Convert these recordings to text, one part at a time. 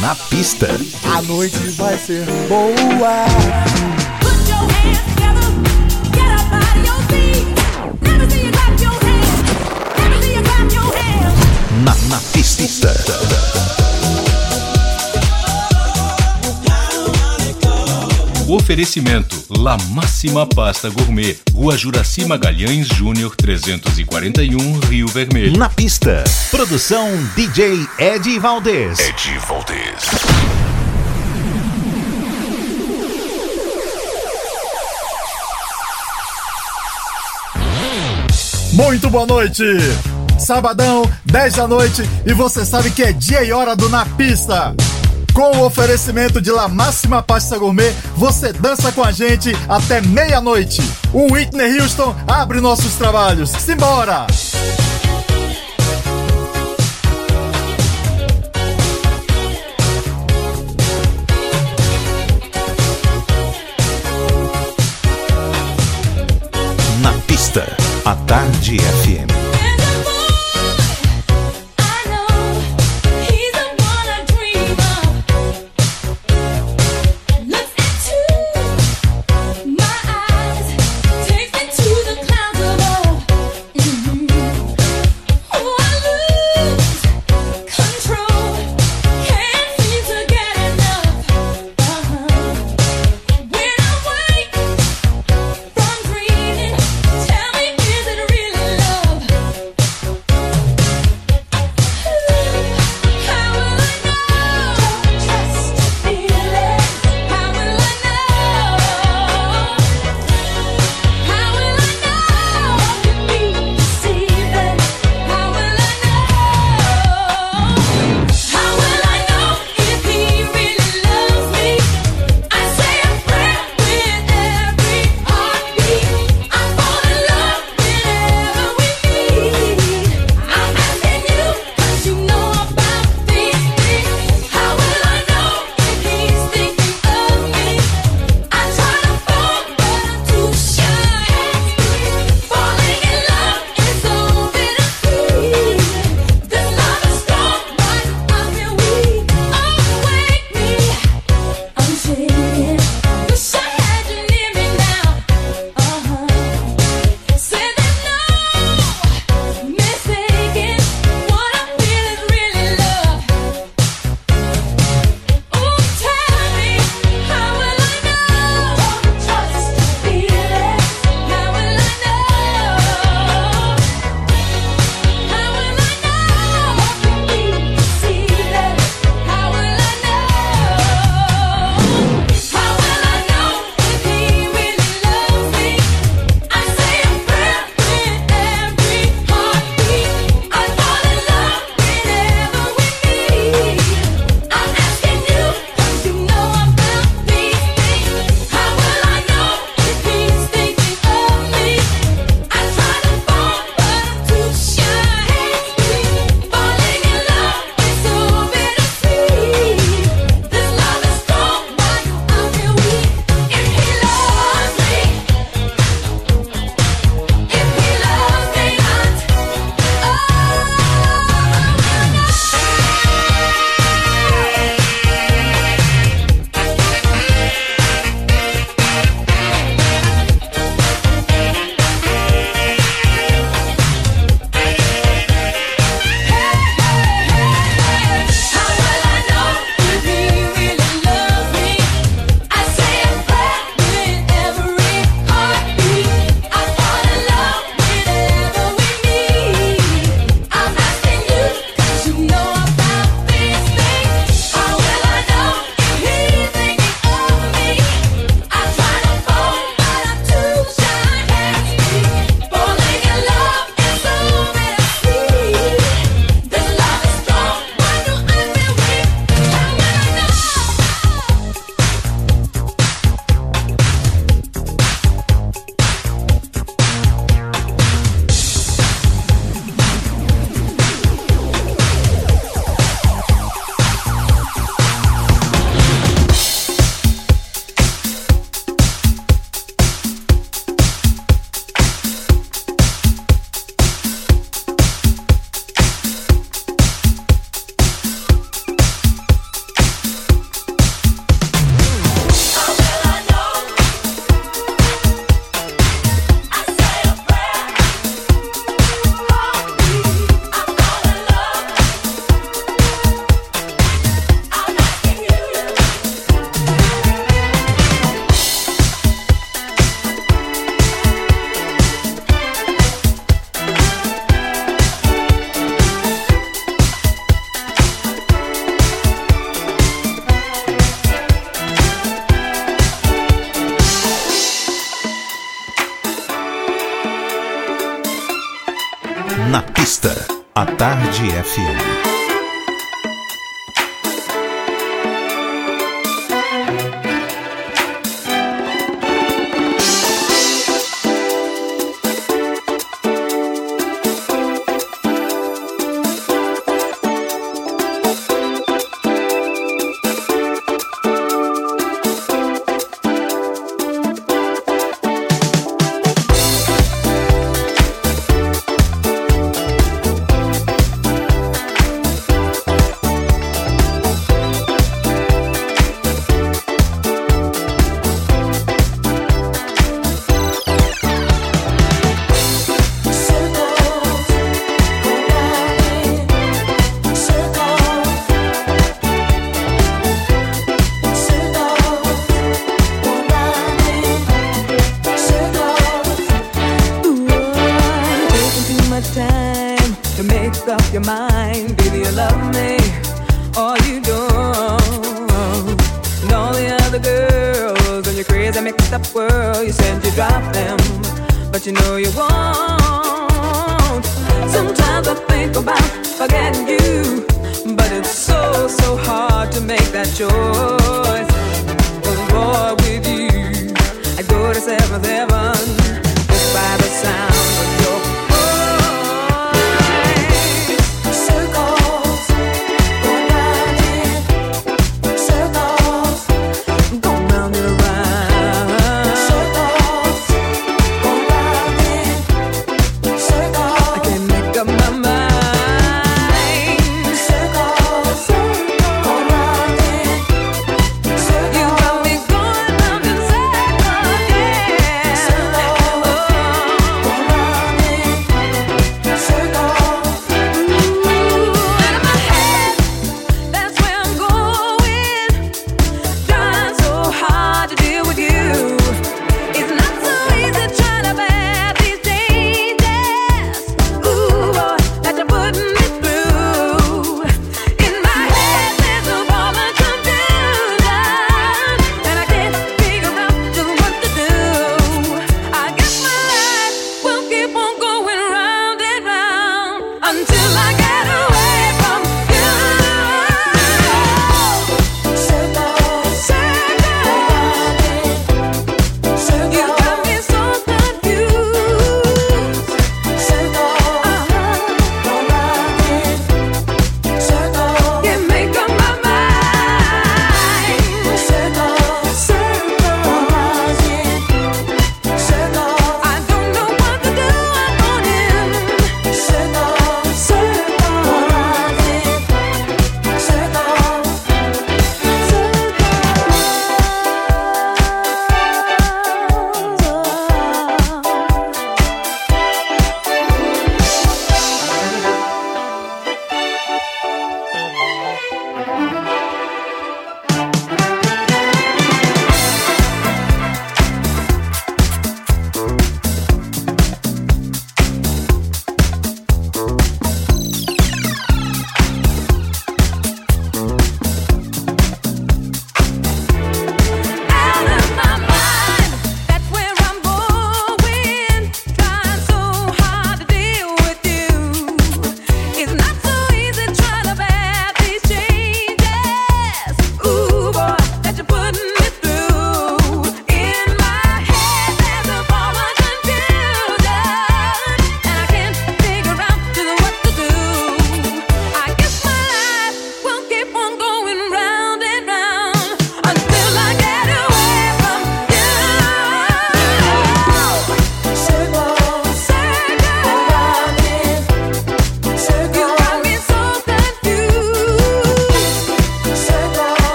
Na pista. A noite vai ser boa. Put your hands together, get up out of your feet. Never see you clap your hands. Never see you clap your hands. Na pista. Oferecimento La Máxima Pasta Gourmet, Rua Juracy Magalhães Júnior 341, Rio Vermelho. Na pista, produção DJ Eddie Valdes. Muito boa noite! Sabadão, 10 da noite, e você sabe que é dia e hora do Na Pista. Com o oferecimento de La Máxima Pasta Gourmet, você dança com a gente até meia-noite. O Whitney Houston abre nossos trabalhos. Simbora! Na pista, a Tarde FM. A Tarde FM.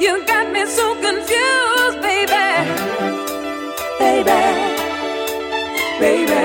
You got me so confused, baby. Baby, baby.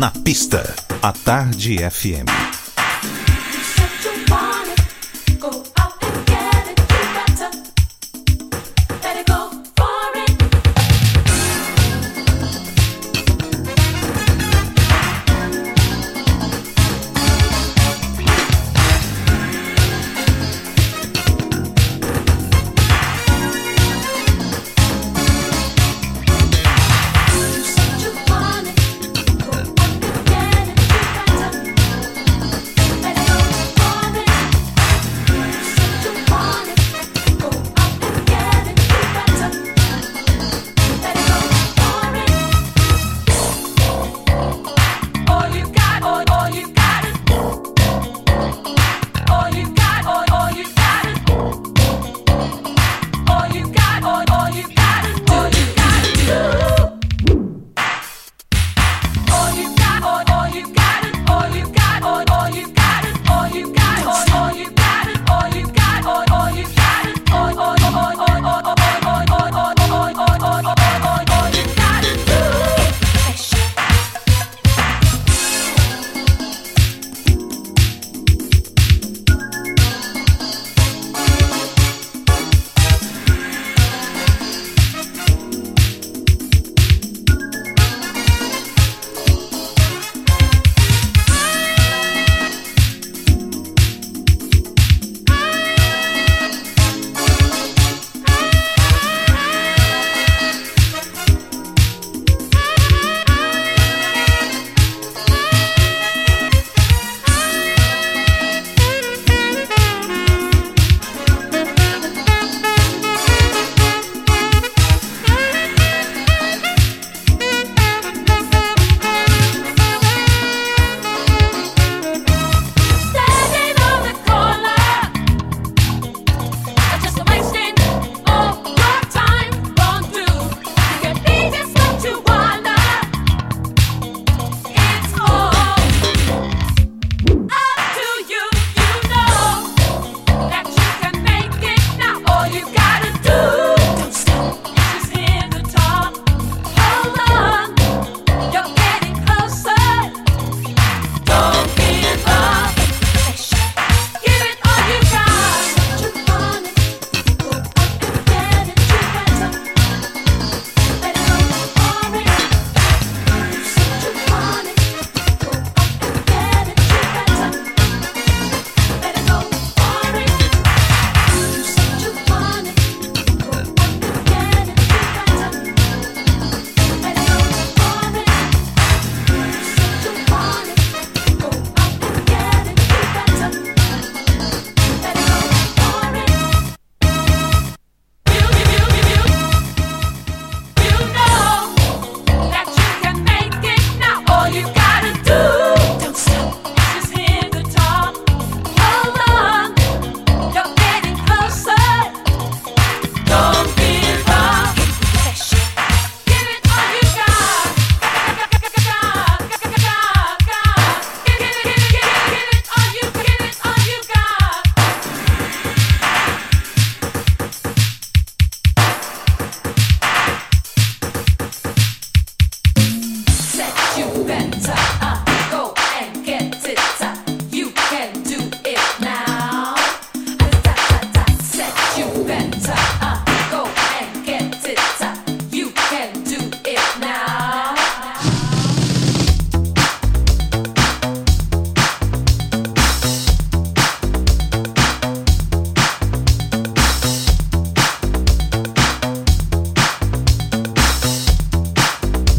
Na pista, à tarde FM.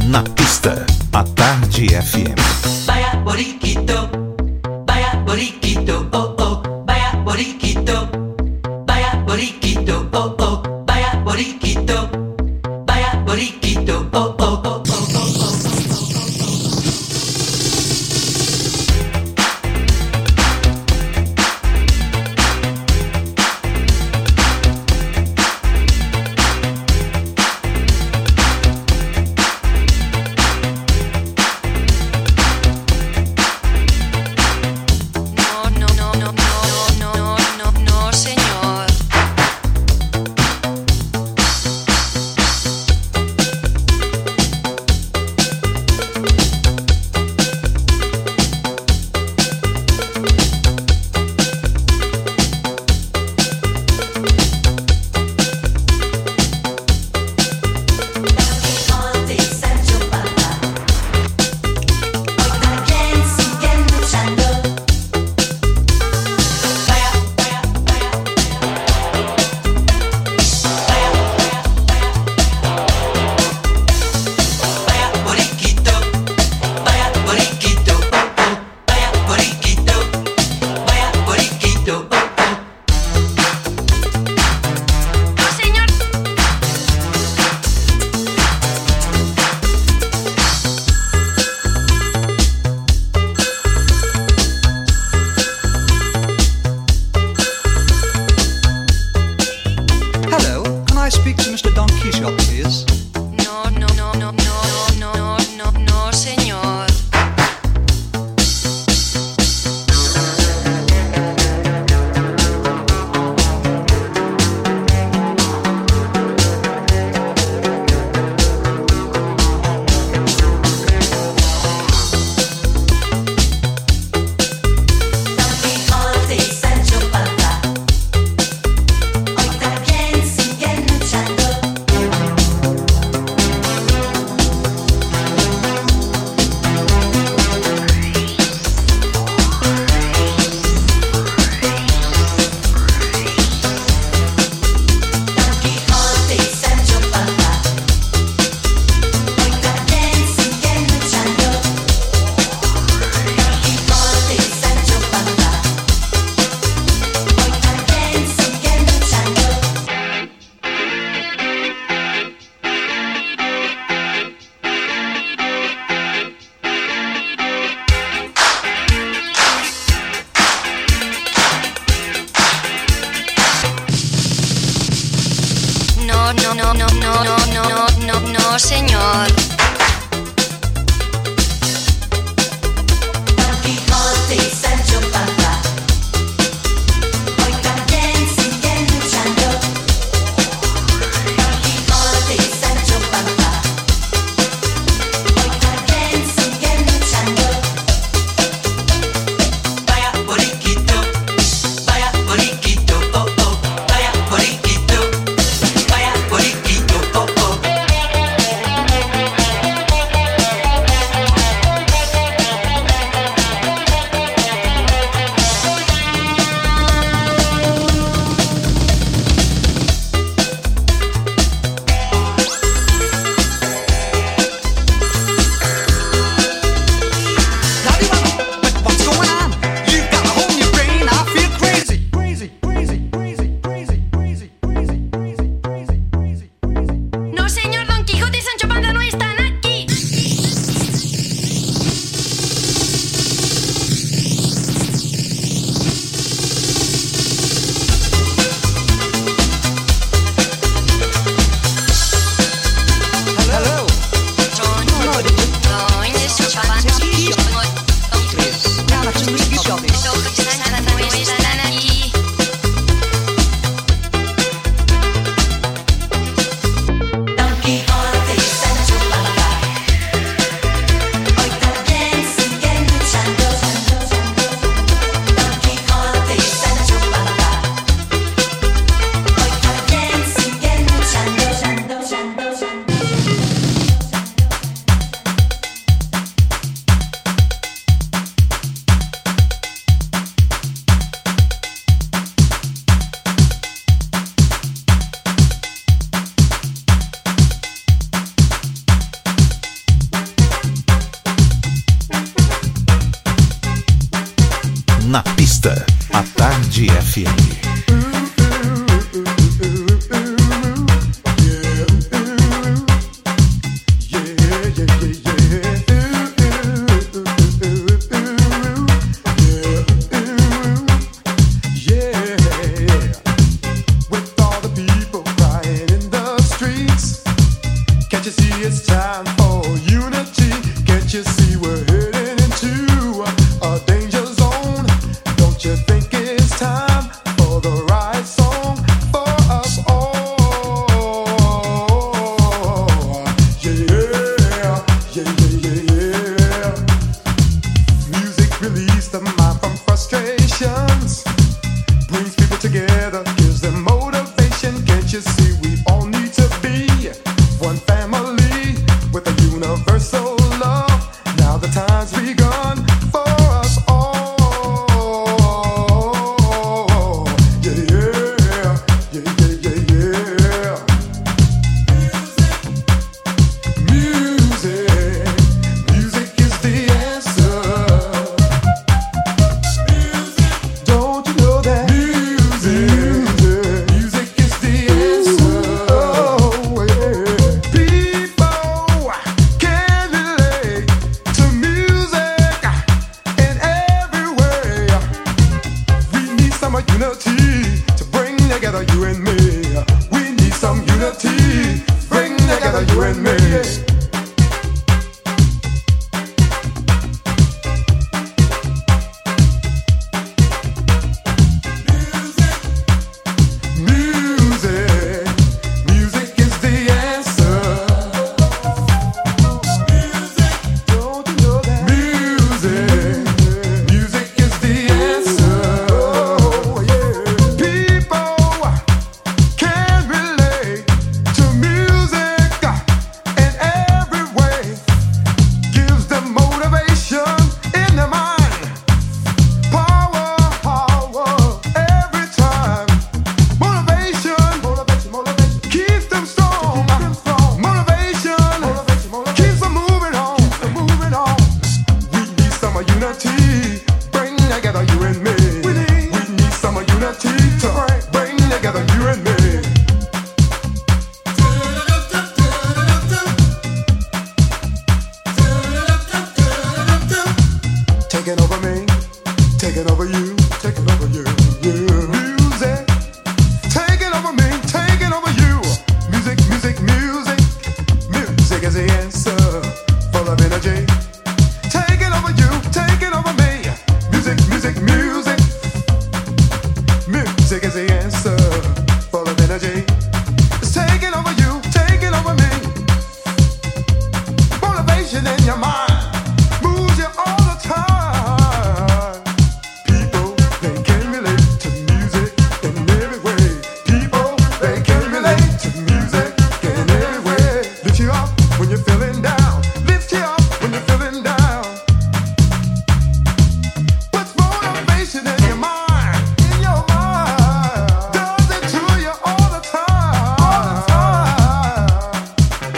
Na pista, à tarde FM. Vaya boriquito, vaya boriquito, oh oh, vaya boriquito, vaya boriquito, oh oh, vaya boriquito, vaya boriquito, oh oh oh. you see it's time for unity? Can't you see we're heading into a danger zone? Don't you think it's time for the right song for us all? Yeah, yeah, yeah, yeah, yeah. Music releases the mind from frustrations, brings people together, gives them motivation. Can't you see we all need to be one family with a universal love? Now the time's begun for us all. Yeah, yeah, yeah, yeah, yeah, yeah. Music, music is the answer. Music, don't you know that? Music, music is the answer. Oh, yeah. People can relate to music in every way. We need some unity to bring together you and me. We need some unity, bring together you and me. Music, music is the answer. Don't you know that? Music, music is the answer. Oh, yeah. People can relate to music in every way. Gives them motivation in their mind, power, power every time. Motivation, motivation, motivation, keeps them strong. Motivation, motivation, motivation, keeps them moving on. Moving on. We need some unity, bring together you and me. We need some unity to bring together you and me. Taking over me, taking over you, yeah. Music, taking over me, taking over you. Music, music, music, music is the answer. Full of energy, taking over you, taking over me. Music, music, music, music is the answer. Full of energy, it's taking over you, taking over me. Motivation in your mind moves you all the time. People, they can relate to music in every way. People, they can relate to music in every way. Lift you up when you're feeling down. Lift you up when you're feeling down. Puts motivation in your mind, in your mind. Does it to you all the time, all the time. Take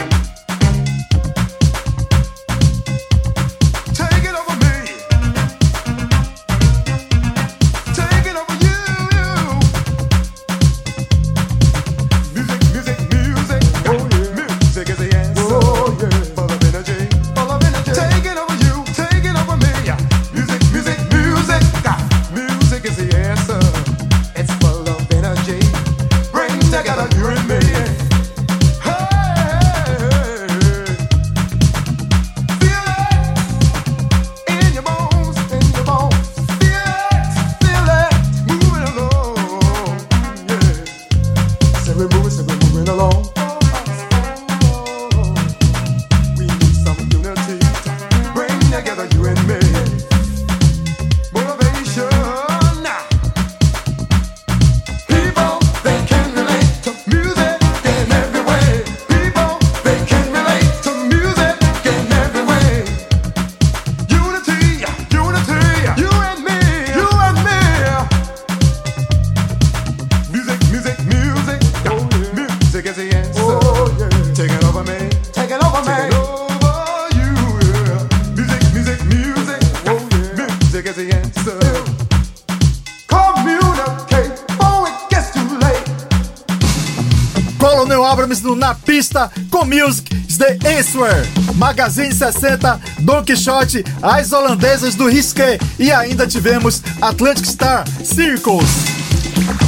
it over me, take it over you, Music, music, music, oh yeah. Music is the answer, oh yeah. Full of energy, take it over you, take it over me. Music, music, music, music is the answer. It's full of energy, bring together you and me. Hey, hey, hey. Feel it in your bones, in your bones. Feel it, moving along. Yeah, say we're moving along. We need some unity, bring together you and me. Motivation, people, they can relate to music in every way. People, they can relate to music in every way. Unity, unity, you and me. Music, music, music, music is the answer. Oh yeah, take it over me, take it over me. Take it over you, yeah. Music, music, music, oh yeah. Music is the answer. Communicate before it gets too late. Colonel Abrams no Na Pista com Music is the Answer, Magazine 60, Don Quixote, As Holandesas do Risqué e ainda tivemos Atlantic Starr, Circles.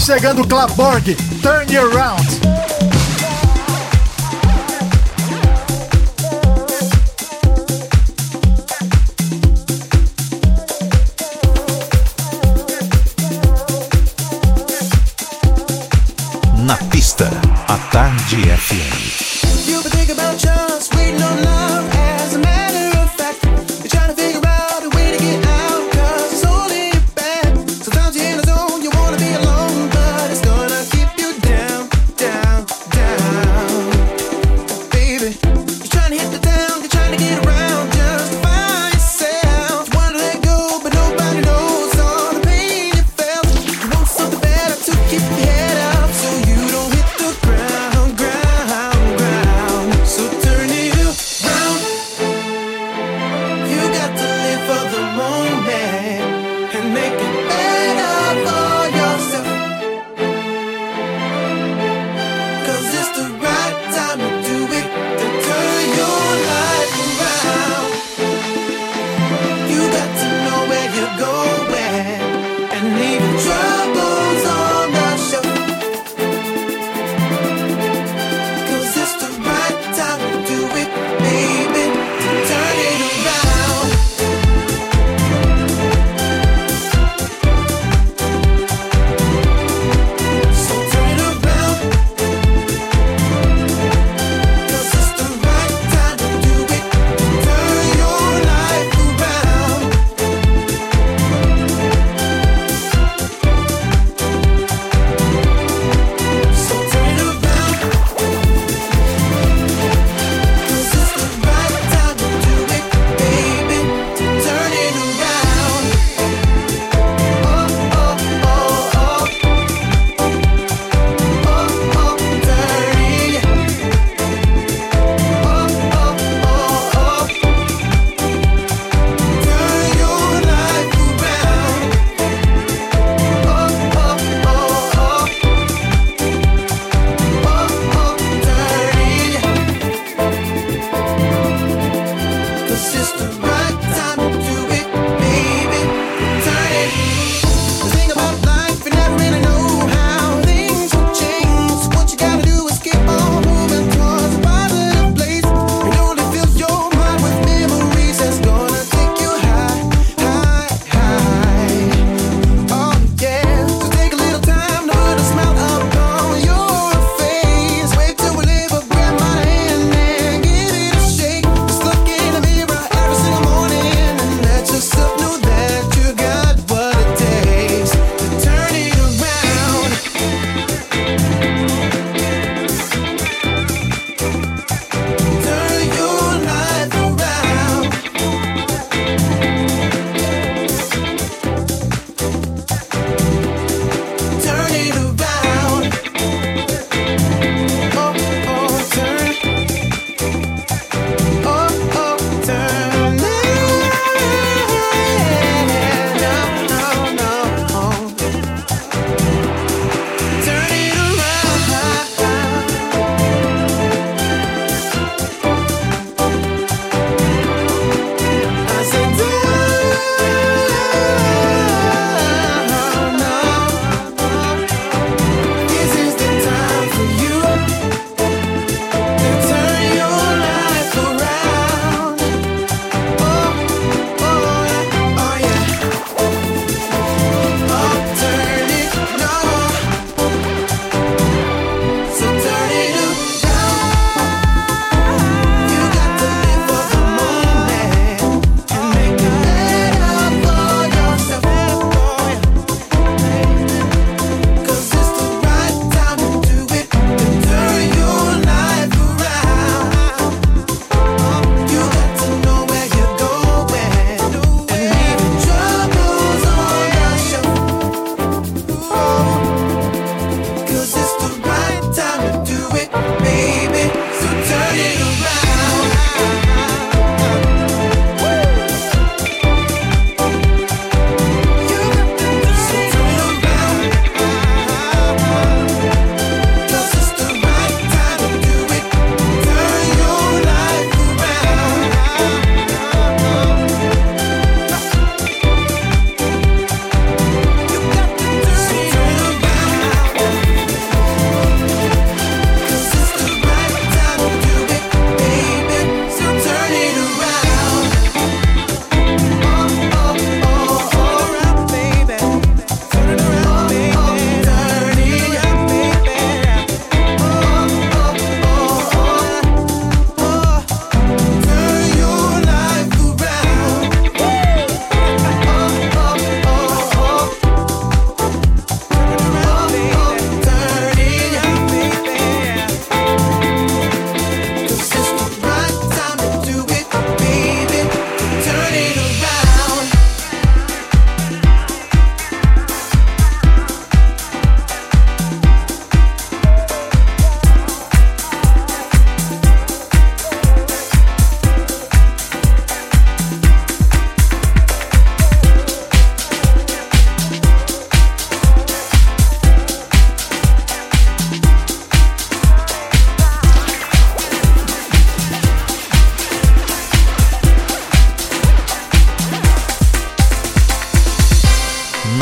Chegando Claborg, Turn You Around.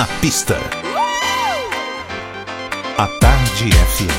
na pista. A Tarde FM.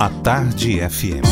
A Tarde FM.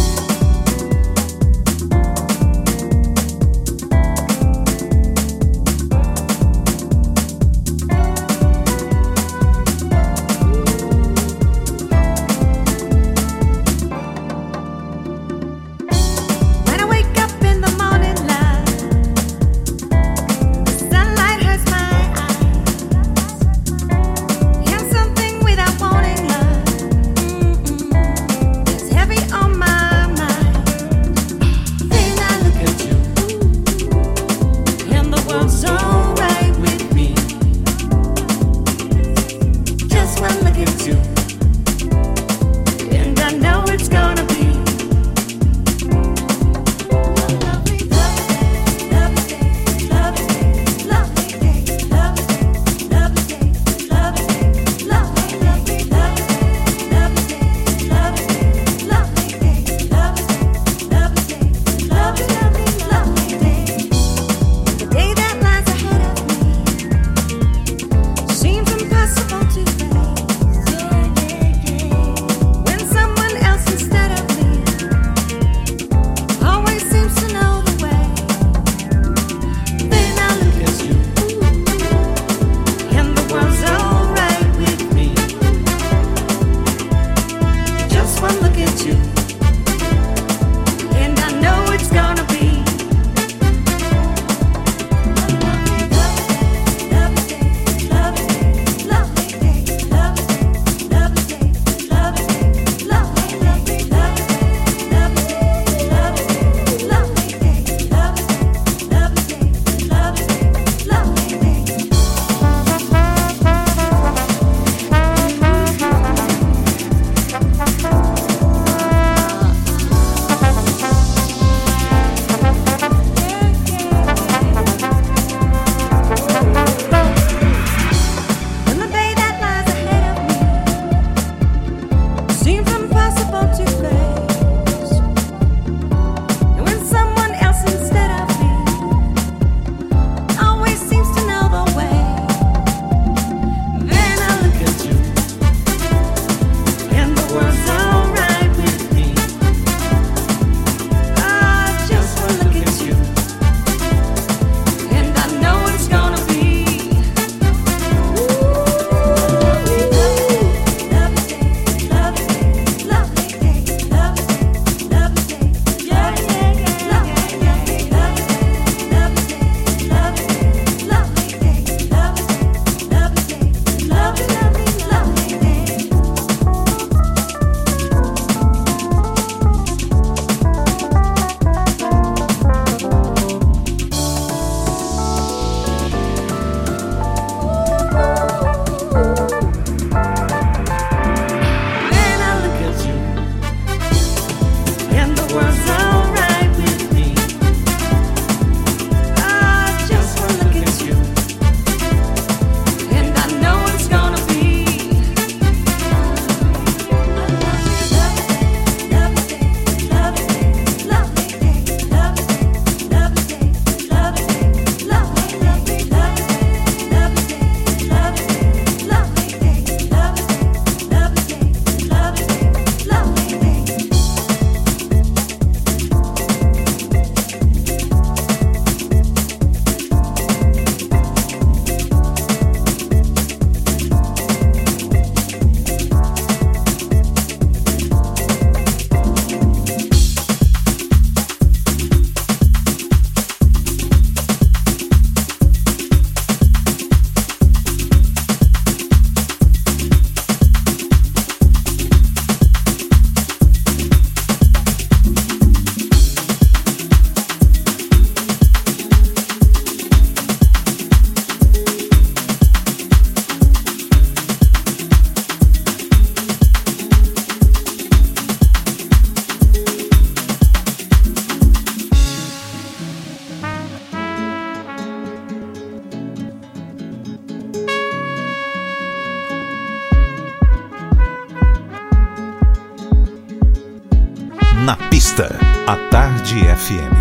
GFM.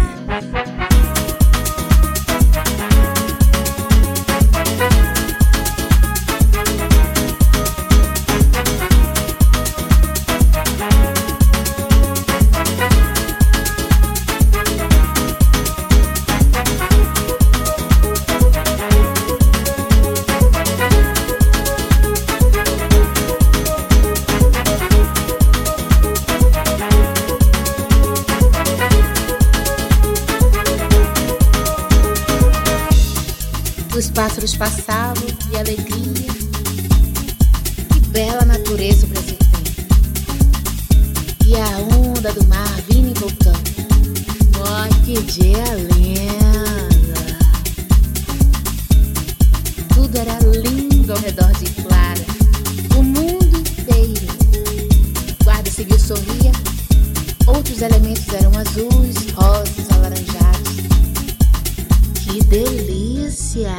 Os pássaros passavam e alegria. Que bela natureza o Brasil tem. E a onda do mar vinha e voltando. Ó, que dia linda! Tudo era lindo ao redor de Clara. O mundo inteiro. O guarda civil sorria. Outros elementos eram azuis, rosas, alaranjados. Que delícia!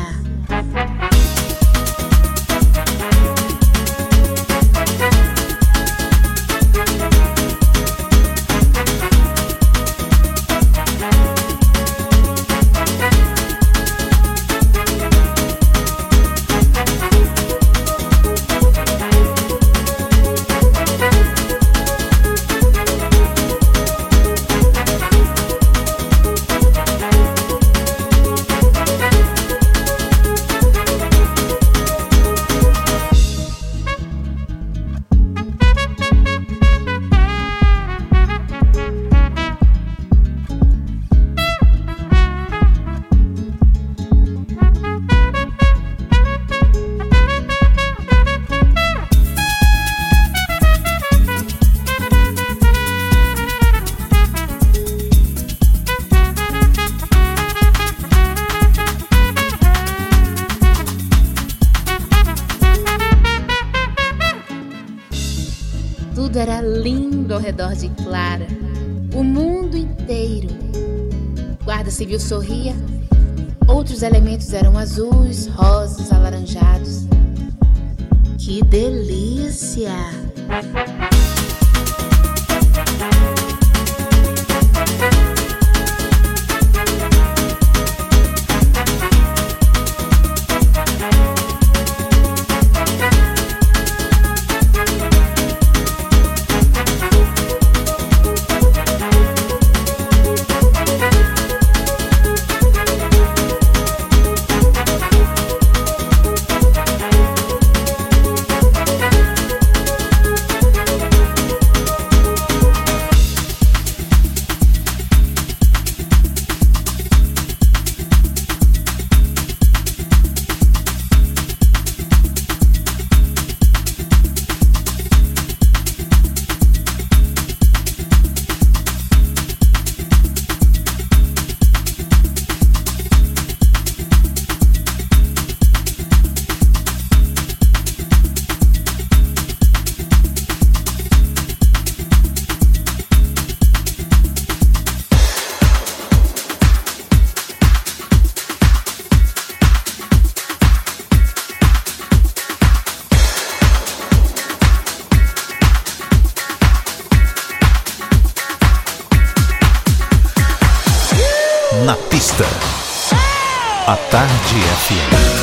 Redor de Clara, o mundo inteiro. O guarda civil sorria. Outros elementos eram azuis, rosas, alaranjados. Que delícia! pista. A Tarde FM.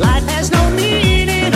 Life has no meaning.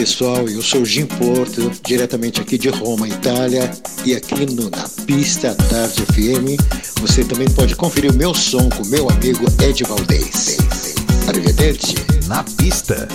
pessoal, eu sou Jim Porto, diretamente aqui de Roma, Itália, e aqui na Pista Tarde FM você também pode conferir o meu som com o meu amigo Eddie Valdes. Arrivederci. Na pista.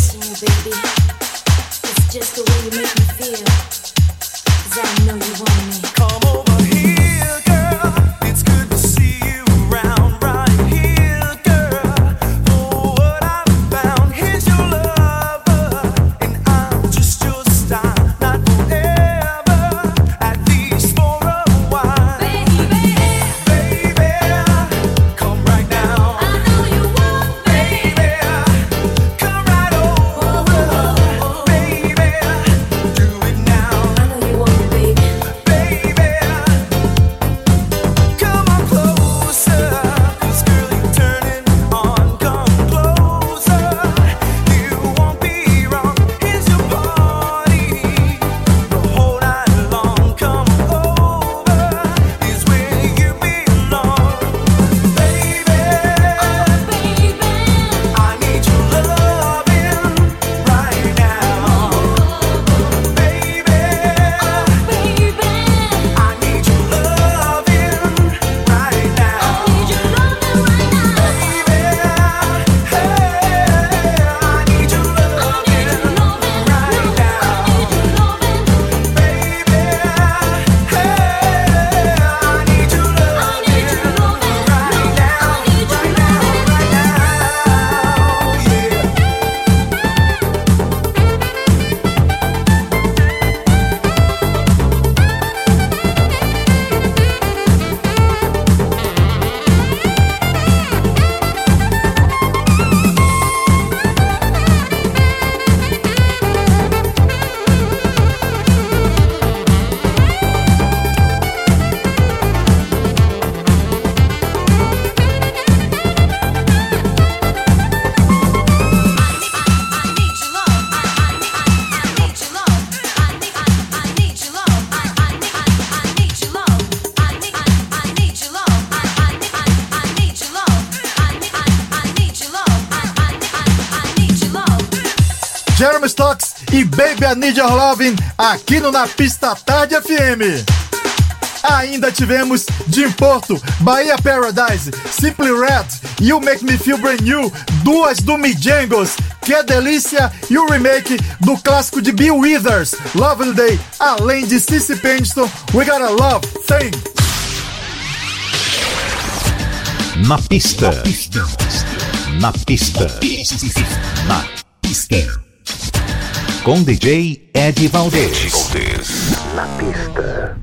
chasing you, baby. It's just the way you make me feel, 'cause I know you want me. Come over here, girl. It's good to see you around right here, girl. For what I've found, here's your lover, and I'm just your star. Not forever, at least for a while. Baby, baby, come right now. I know you want me. Baby, come right over. Oh, baby, do it now. I know you want me, baby. Baby, come on closer, 'cause girl, you're turning me on. Come closer, you won't be wrong. Here's your party, the whole night long. Come over, is where you belong. Baby, I need your loving right now. Baby, I need your loving right now. I need your loving right now. Baby, I need your loving right now. Jeremy Stocks e Baby I Need Your Lovin' aqui no Na Pista Tarde FM. Ainda tivemos Jim Porto, Bahia Paradise, Simply Red, You Make Me Feel Brand New, duas do Mijangos, Que Delícia, e o remake do clássico de Bill Withers, Lovely Day, além de CiCi Pendleton, We Gotta Love Thing. Na pista. Na pista. Na pista. Na pista. Na pista. Com DJ Eddie Valdes. Na pista.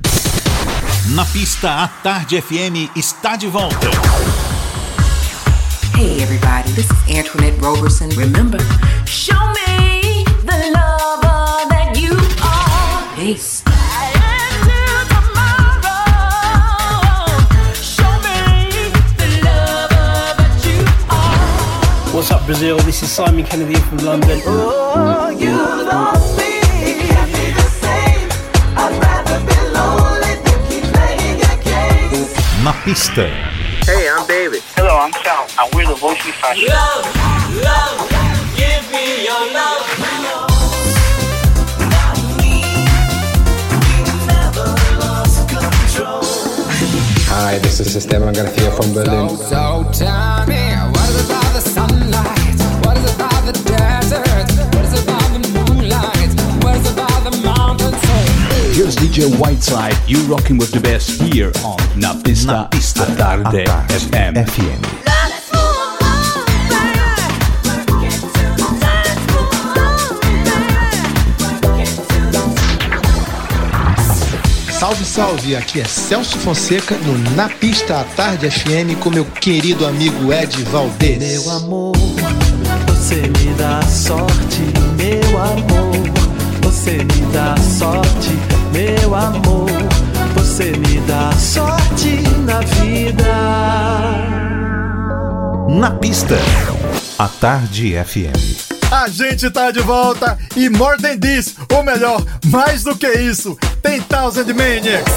Na pista, a Tarde FM está de volta. Hey everybody, this is Antoinette Roberson. Remember, show me the lover that you are. Peace. What's up, Brazil? This is Simon Kennedy from London. Oh, you lost me. It can't be the same. I'd rather be lonely than keep playing your games. Na pista. Hey, I'm David. Hello, I'm Sal. And we're the Voice of Fashion. Love, love, give me your love. Without me, you never lost control. Hi, this is Esteban Garcia from Berlin. So tell me, what is about the sun? The desert, what is about the moonlight, what is about the mountains? So, here's DJ Whiteside, you rocking with the best here on Na Pista, a Tarde FM. Let's move on. Salve, salve, aqui é Celso Fonseca no Na Pista, a Tarde FM, com meu querido amigo Ed Valdez. Meu amor, você me dá sorte, meu amor. Você me dá sorte, meu amor. Você me dá sorte na vida. Na pista, a Tarde FM. A gente tá de volta e more than this, ou melhor, mais do que isso, 10,000 Maniacs.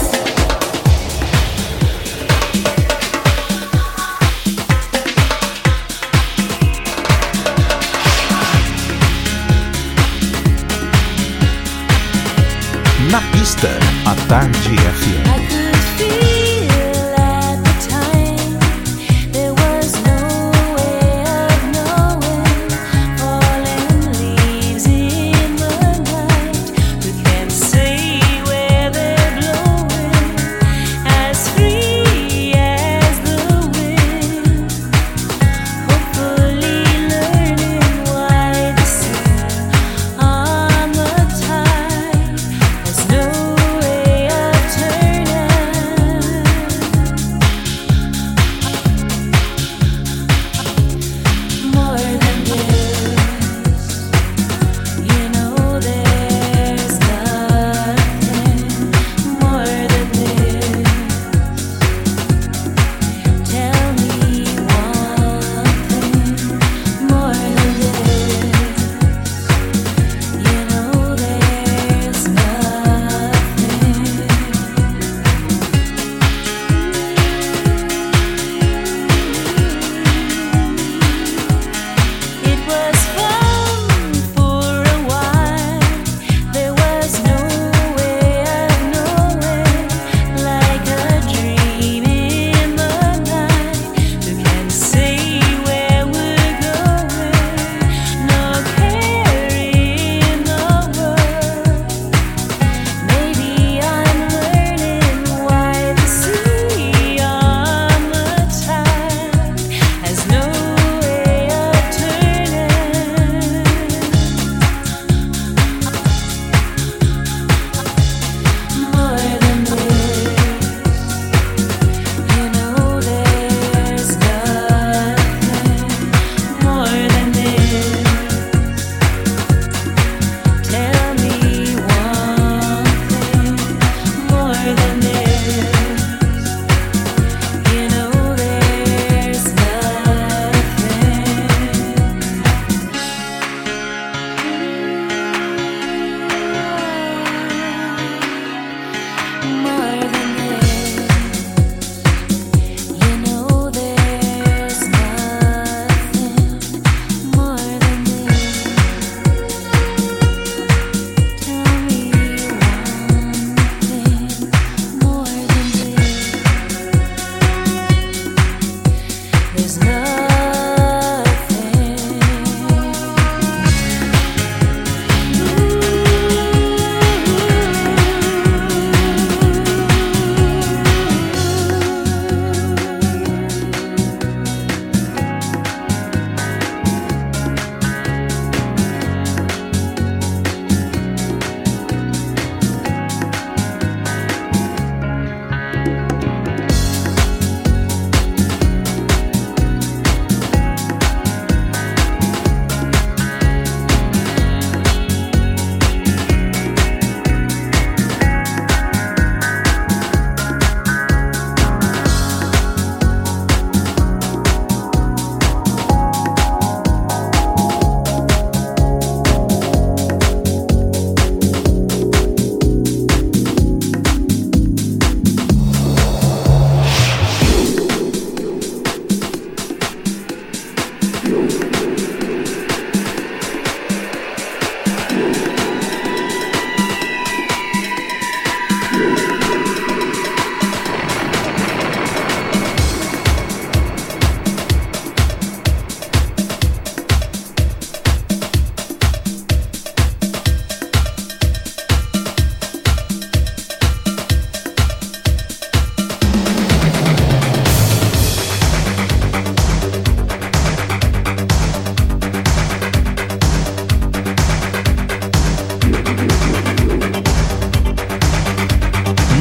Na pista, a Tarde FM.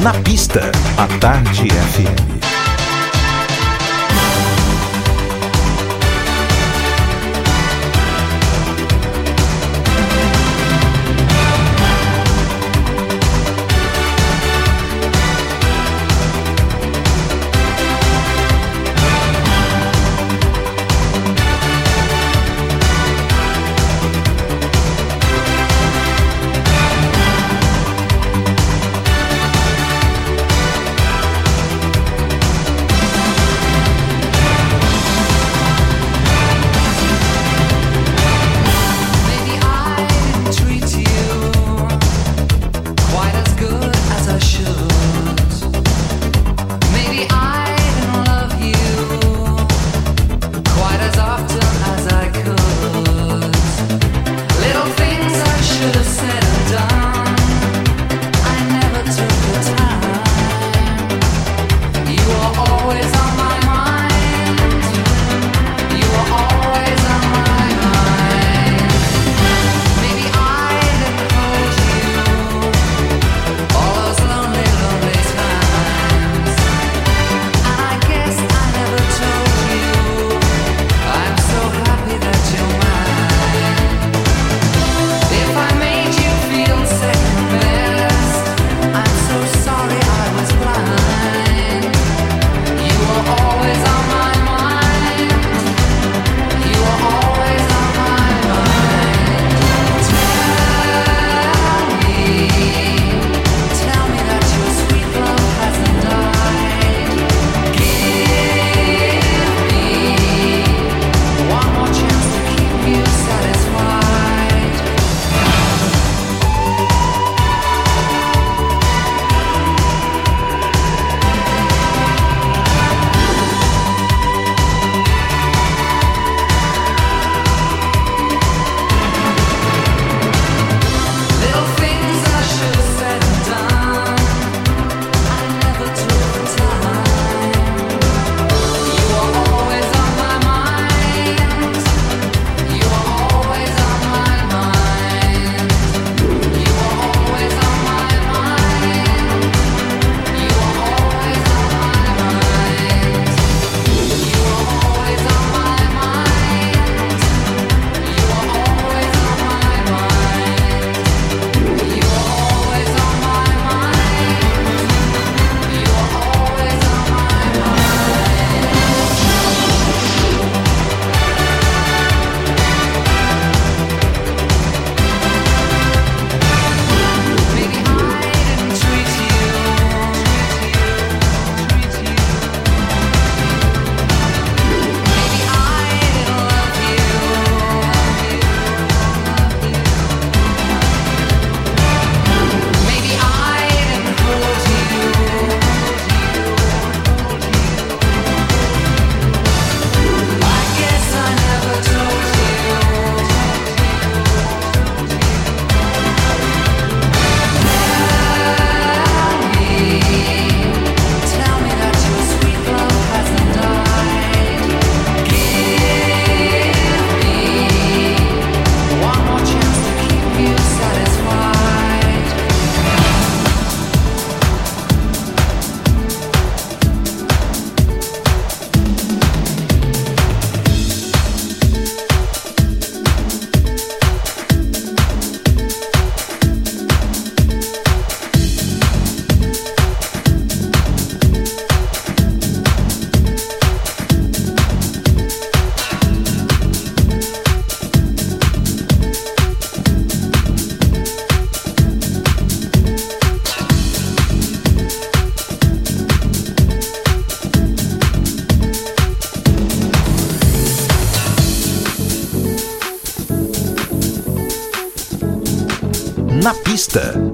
Na pista, à Tarde FM.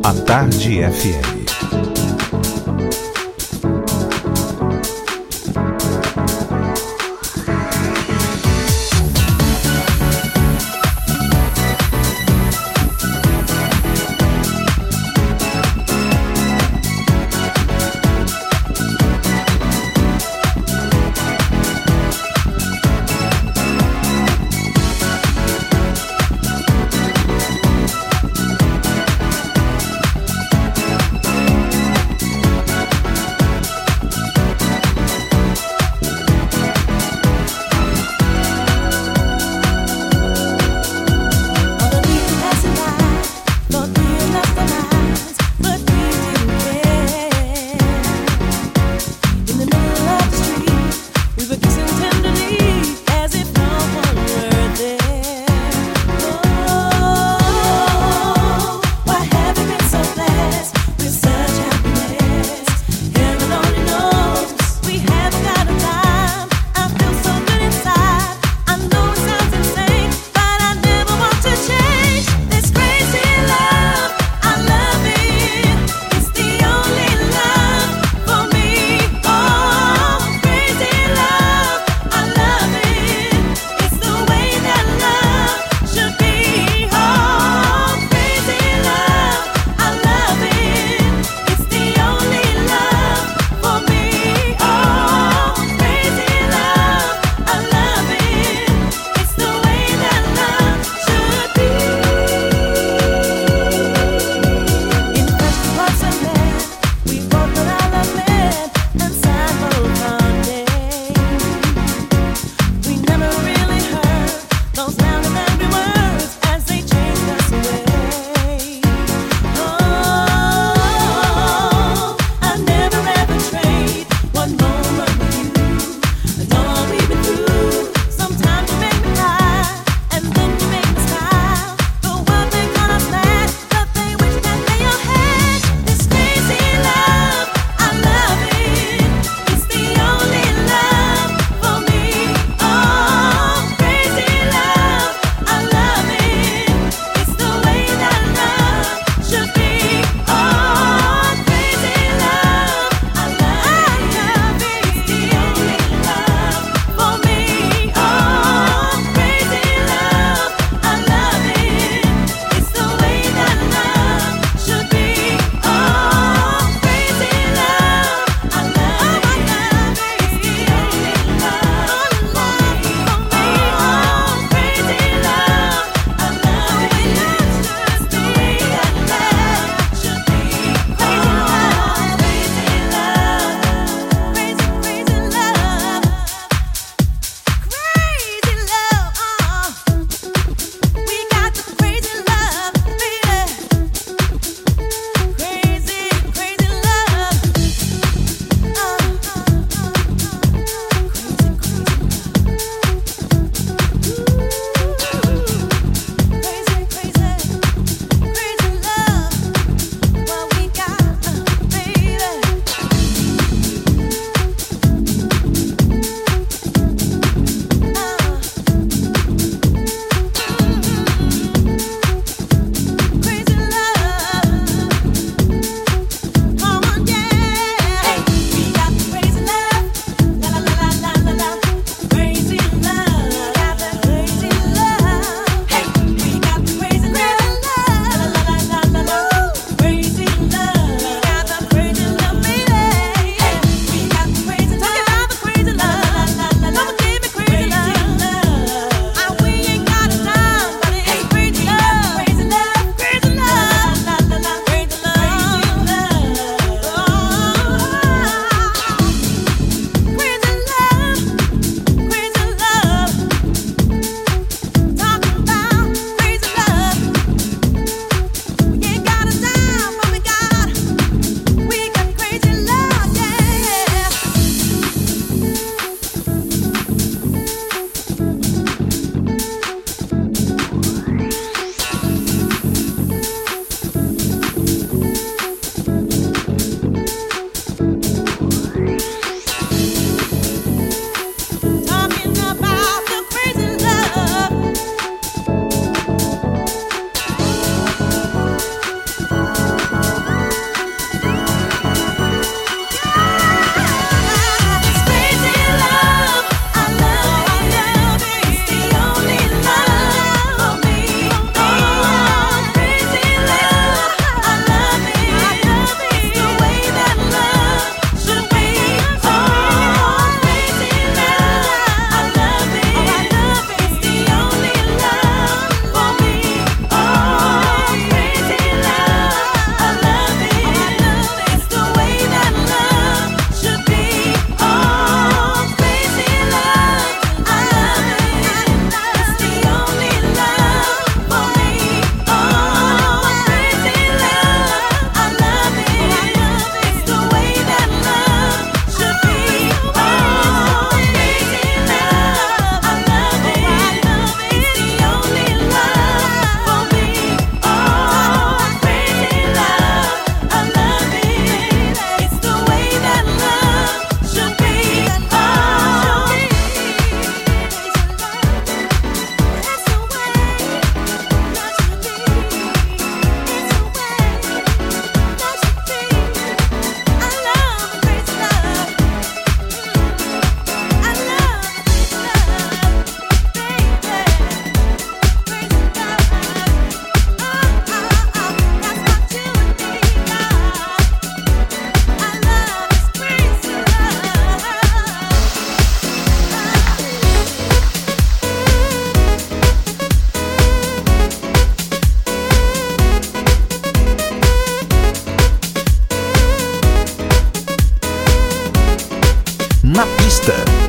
A Tarde FM.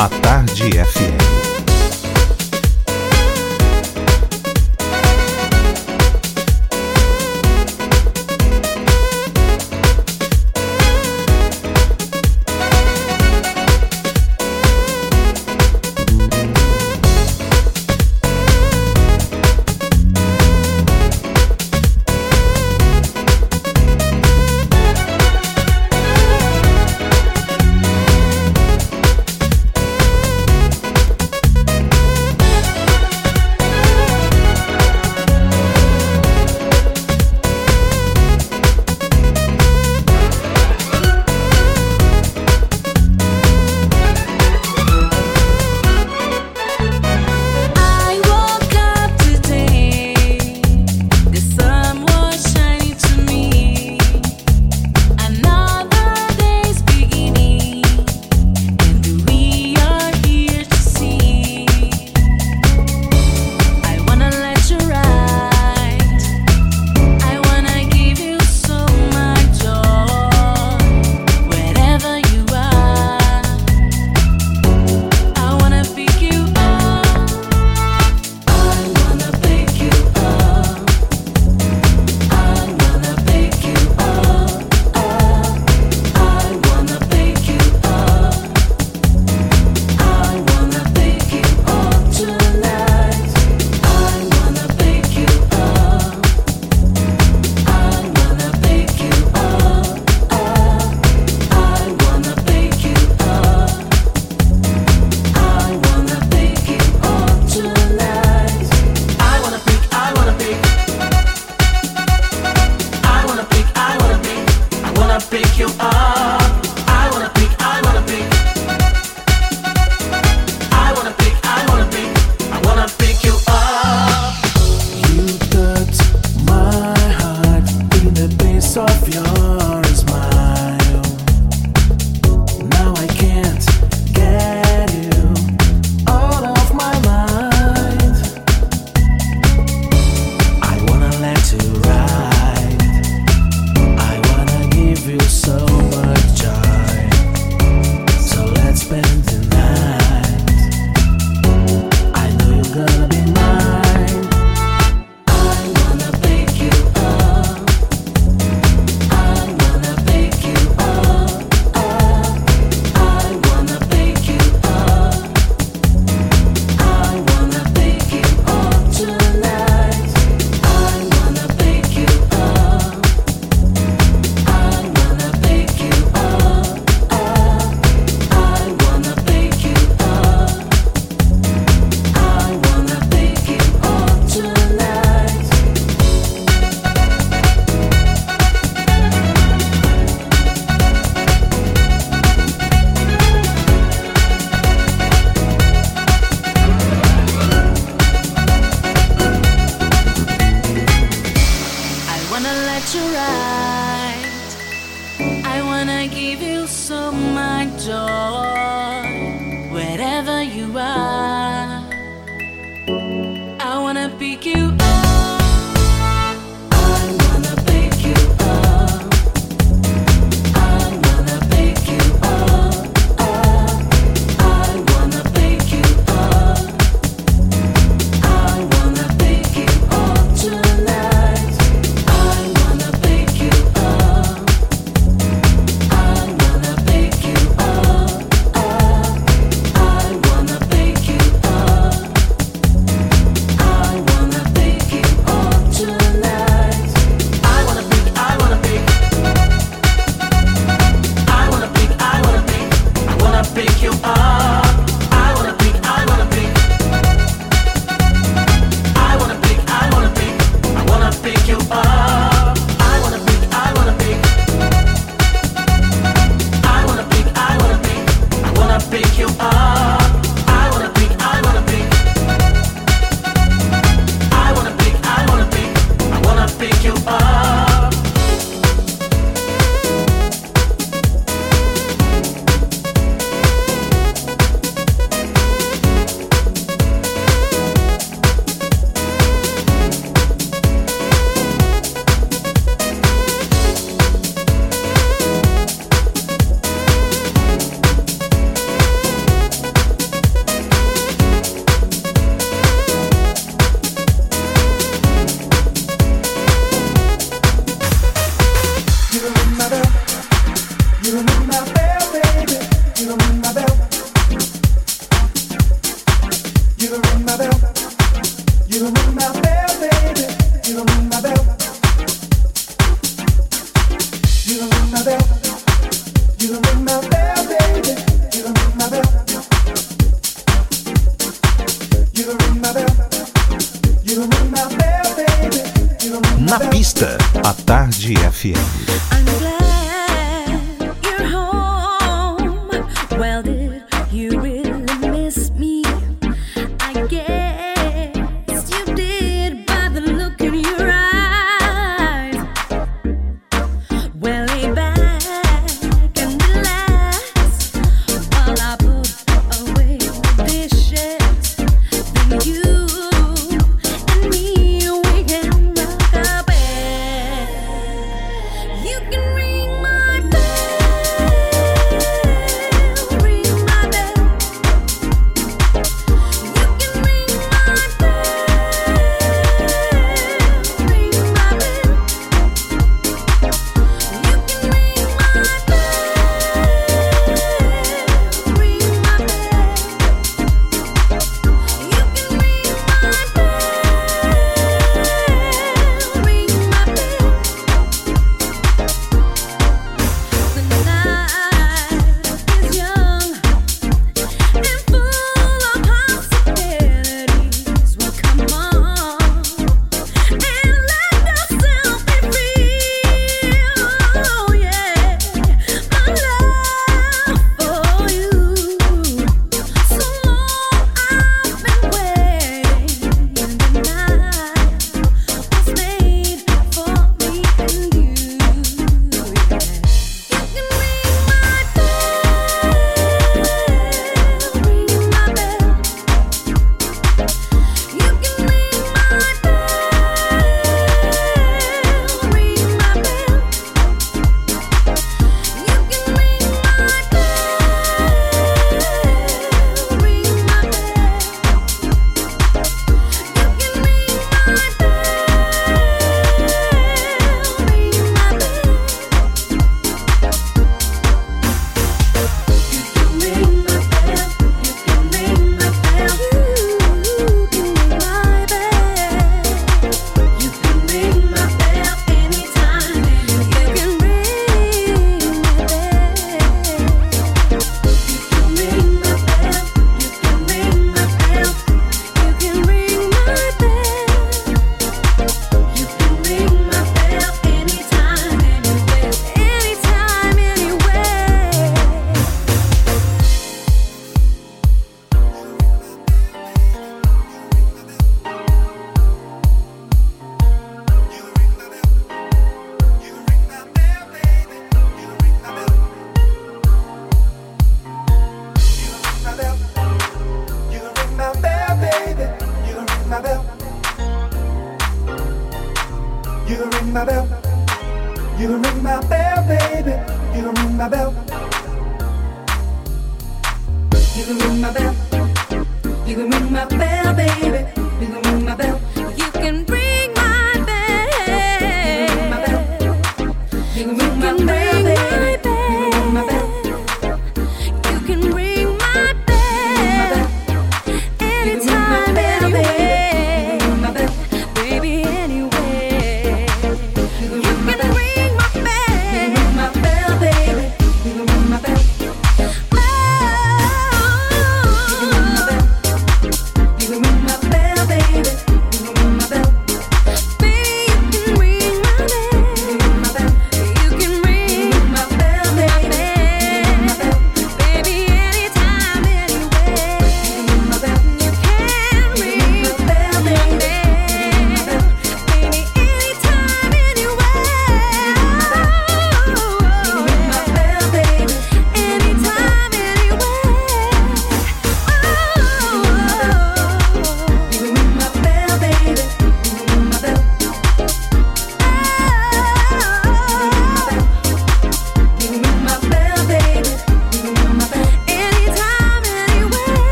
A Tarde FM. Na pista, a Tarde FM.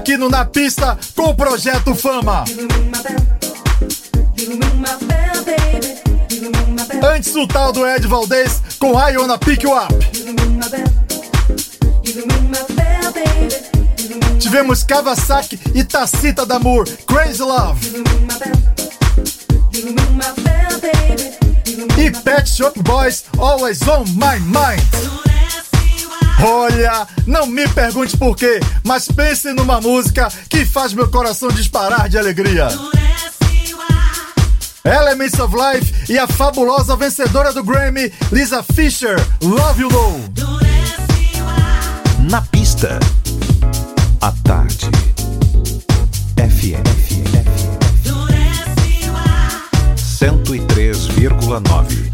aqui no Na Pista com o Projeto Fama. Antes o tal do Ed Valdez com I Wanna Pick You Up. Tivemos Kawasaki e Tacita D'Amour, Crazy Love. E Pet Shop Boys, Always On My Mind. Olha, não me pergunte por quê, mas pense numa música que faz meu coração disparar de alegria. Elements of Life e a fabulosa vencedora do Grammy, Lisa Fisher, Love You Low. Na pista, à tarde, FM 103,9. Tonight.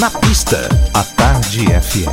Na pista, à Tarde FM.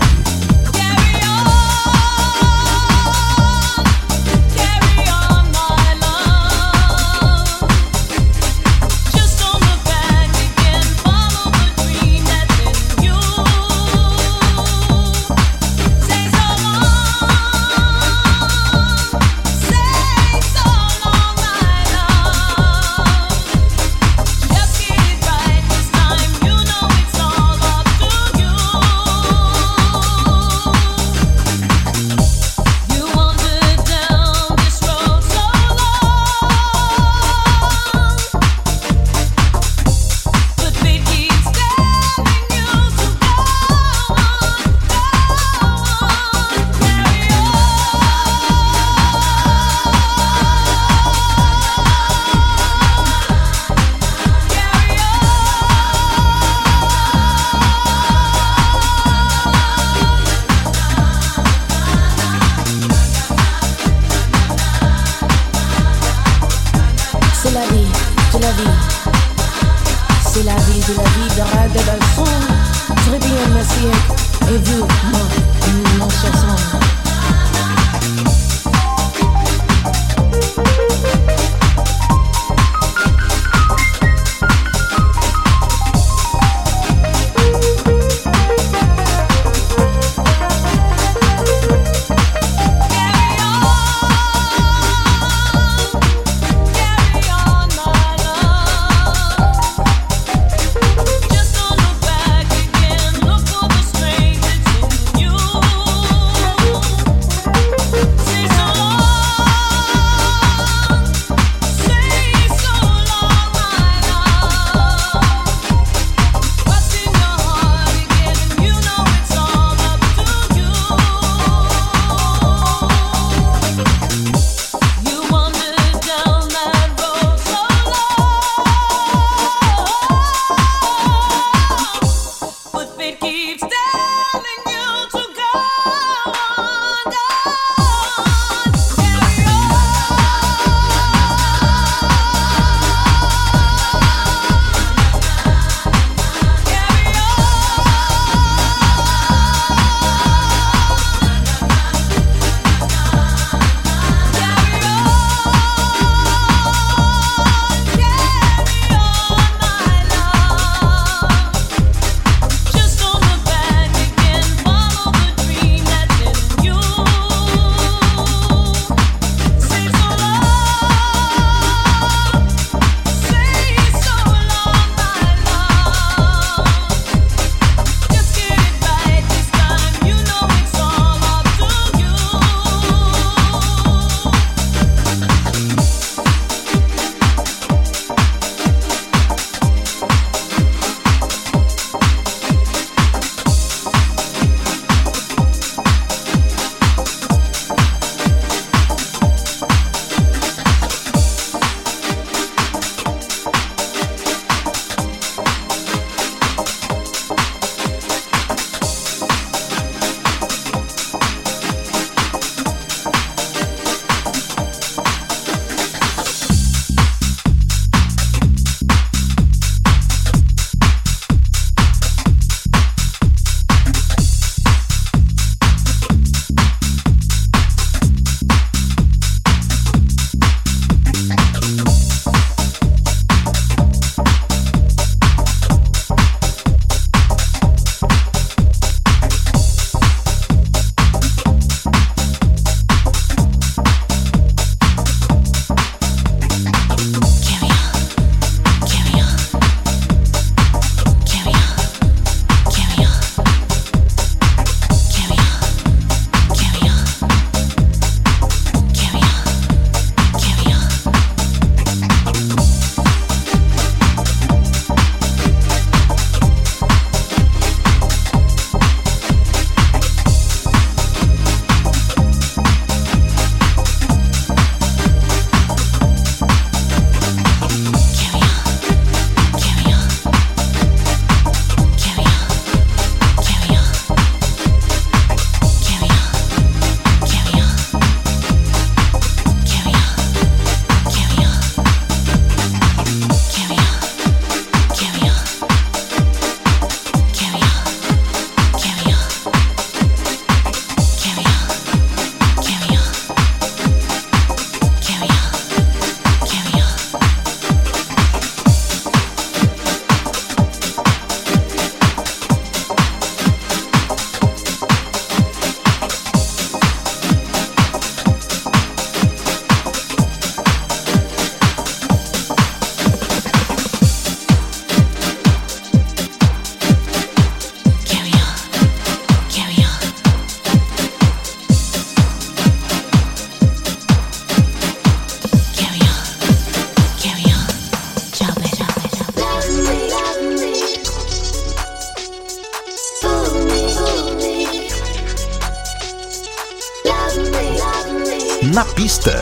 na pista.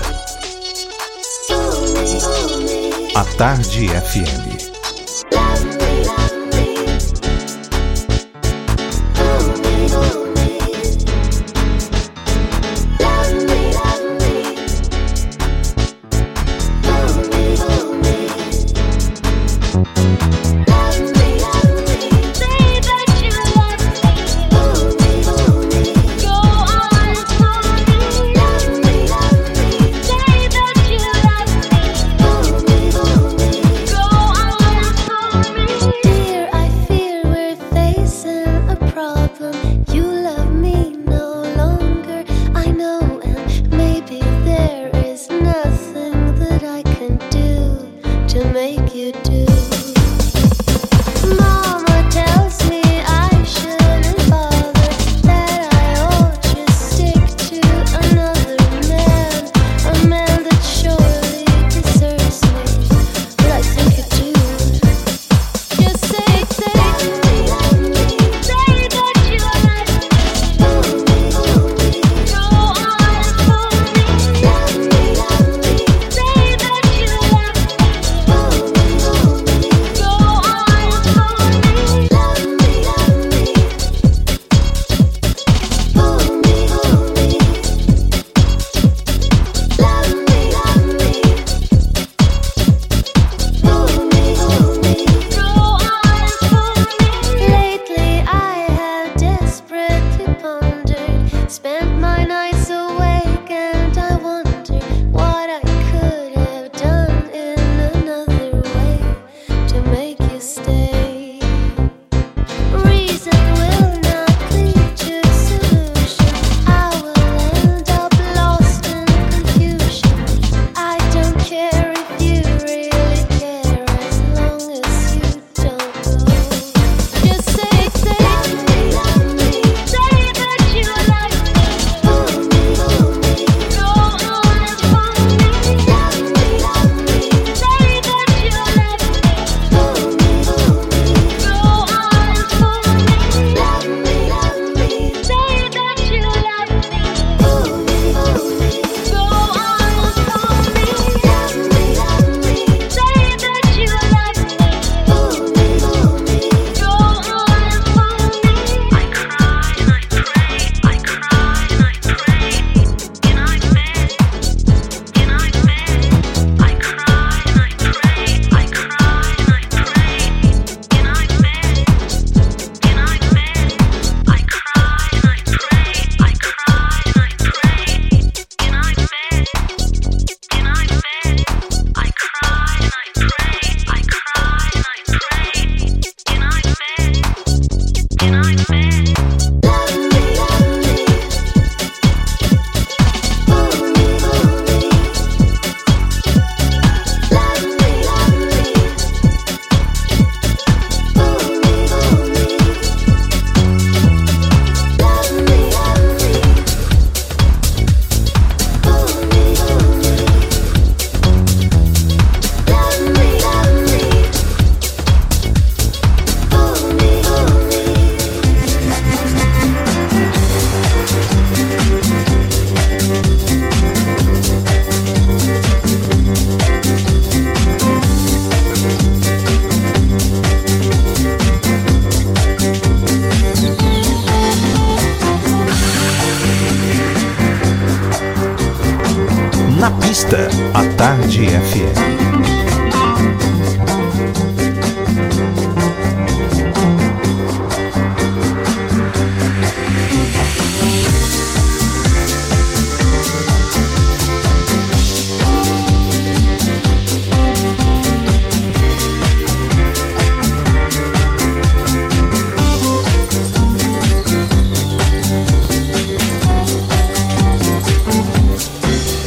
A Tarde FM.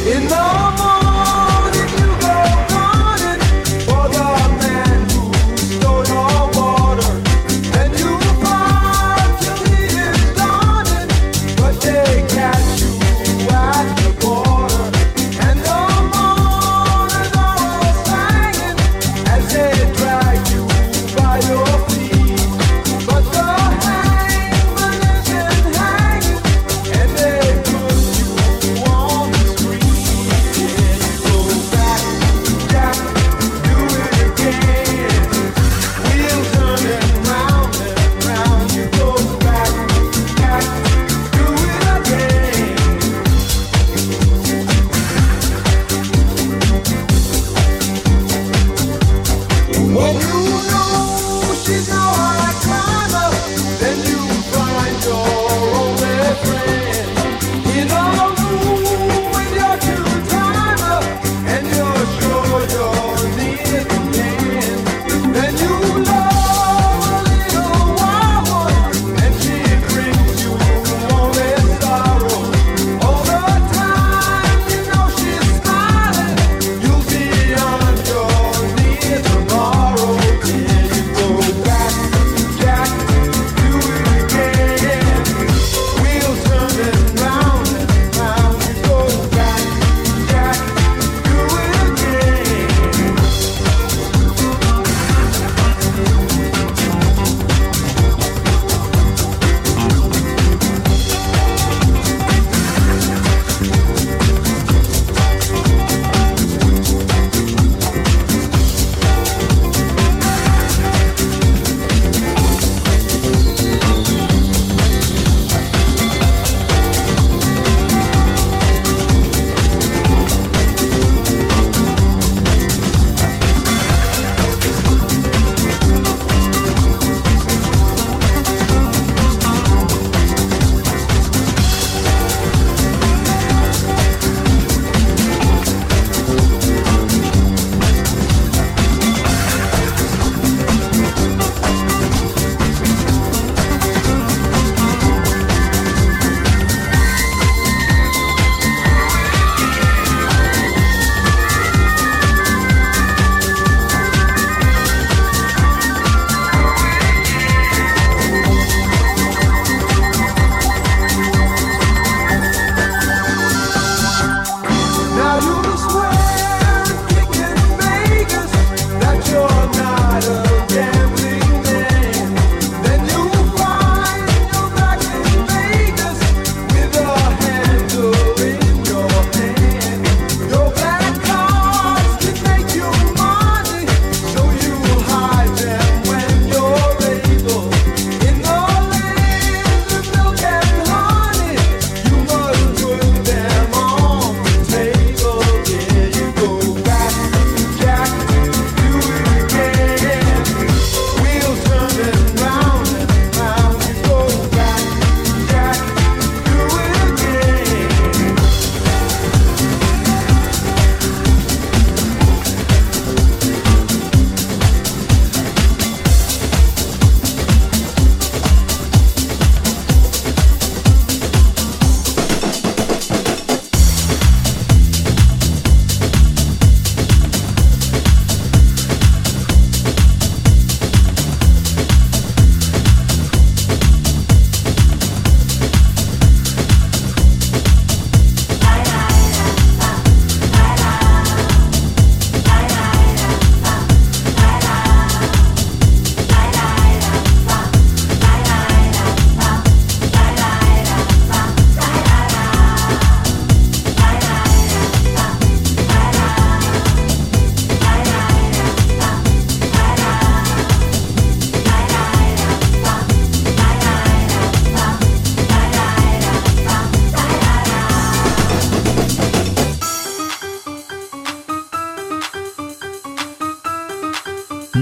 In the morning you go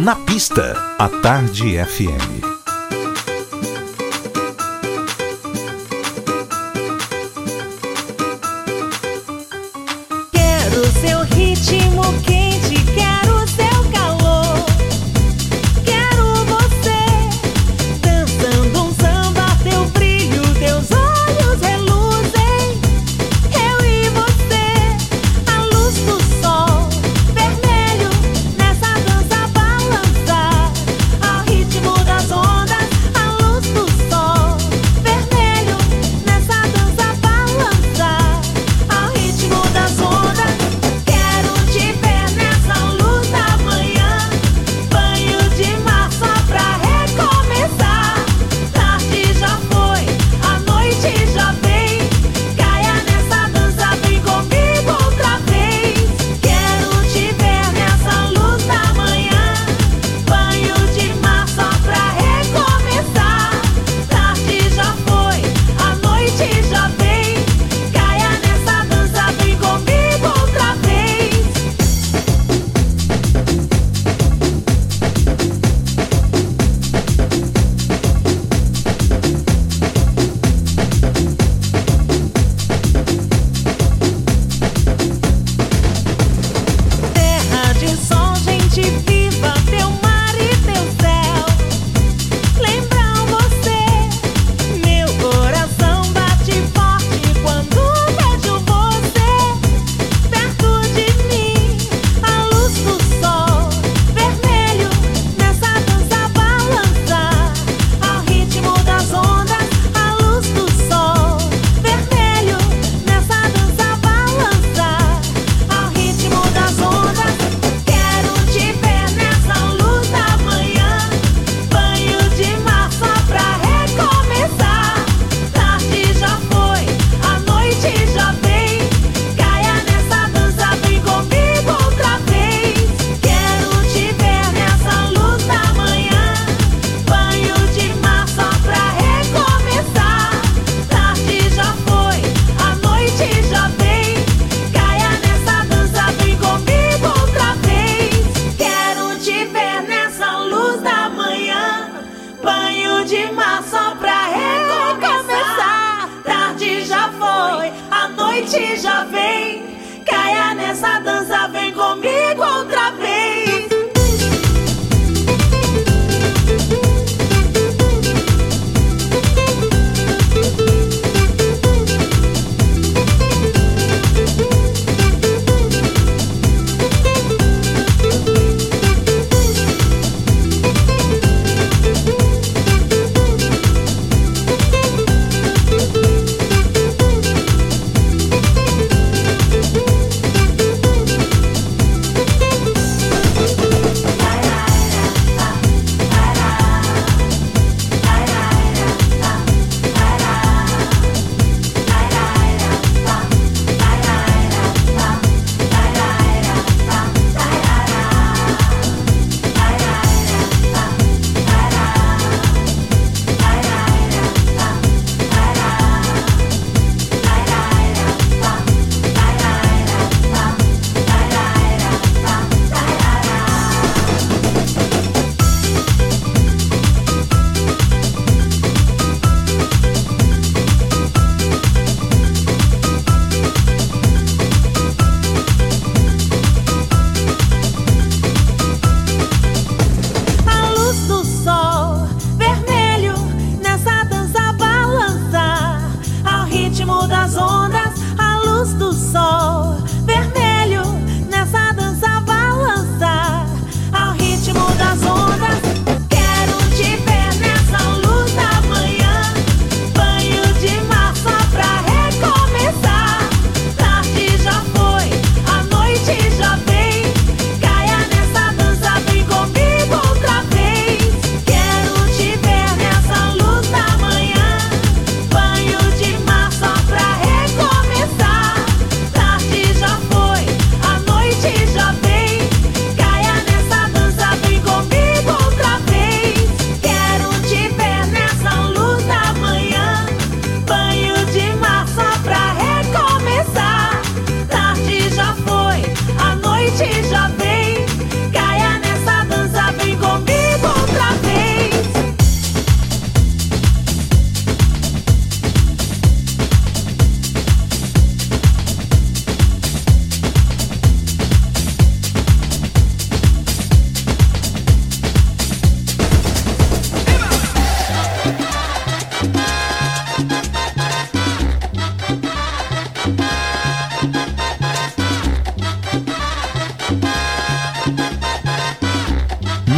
Na pista, à Tarde FM.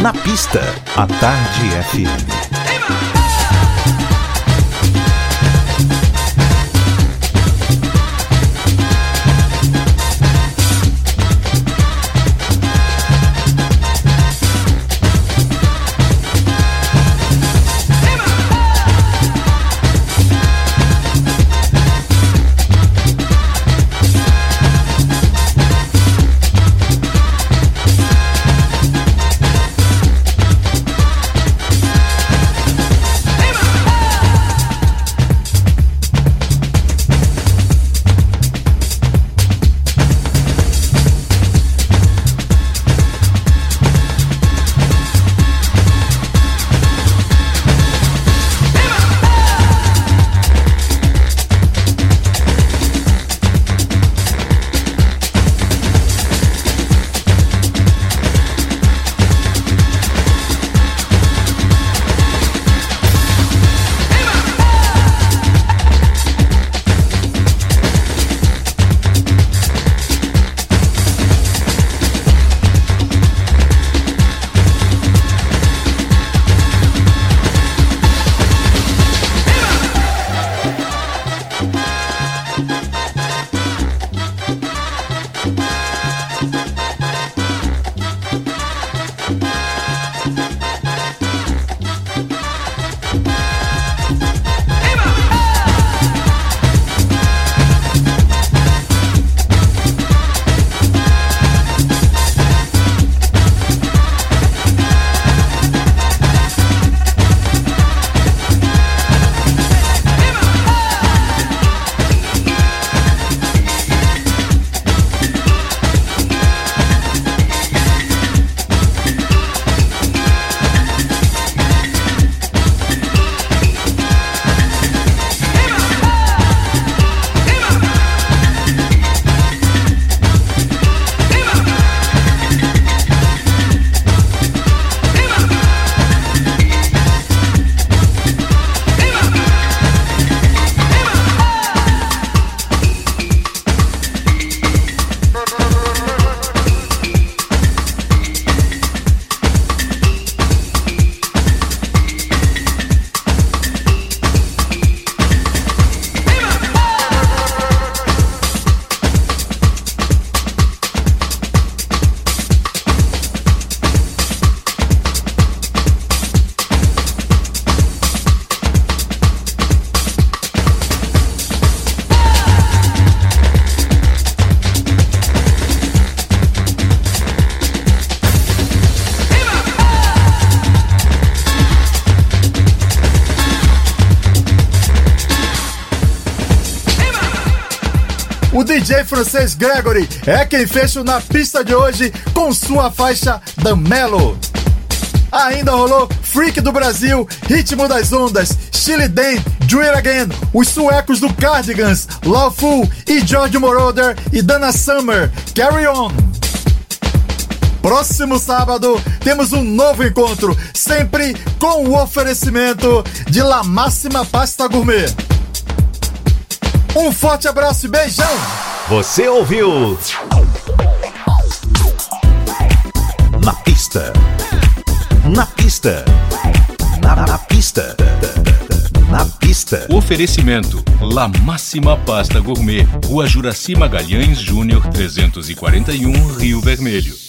Na pista, à Tarde FM. DJ Francês Gregory é quem fecha Na Pista de hoje com sua faixa The Mellow. Ainda rolou Freak do Brasil, Ritmo das Ondas, Chili Dan, Do It Again, os suecos do Cardigans, Lawful e George Moroder e Dana Summer, Carry On. Próximo sábado temos um novo encontro, sempre com o oferecimento de La Máxima Pasta Gourmet. Um forte abraço e beijão! Você ouviu Na Pista. Na Pista. Na Pista. Na Pista. Oferecimento La Máxima Pasta Gourmet, Rua Juracy Magalhães Júnior 341, Rio Vermelho.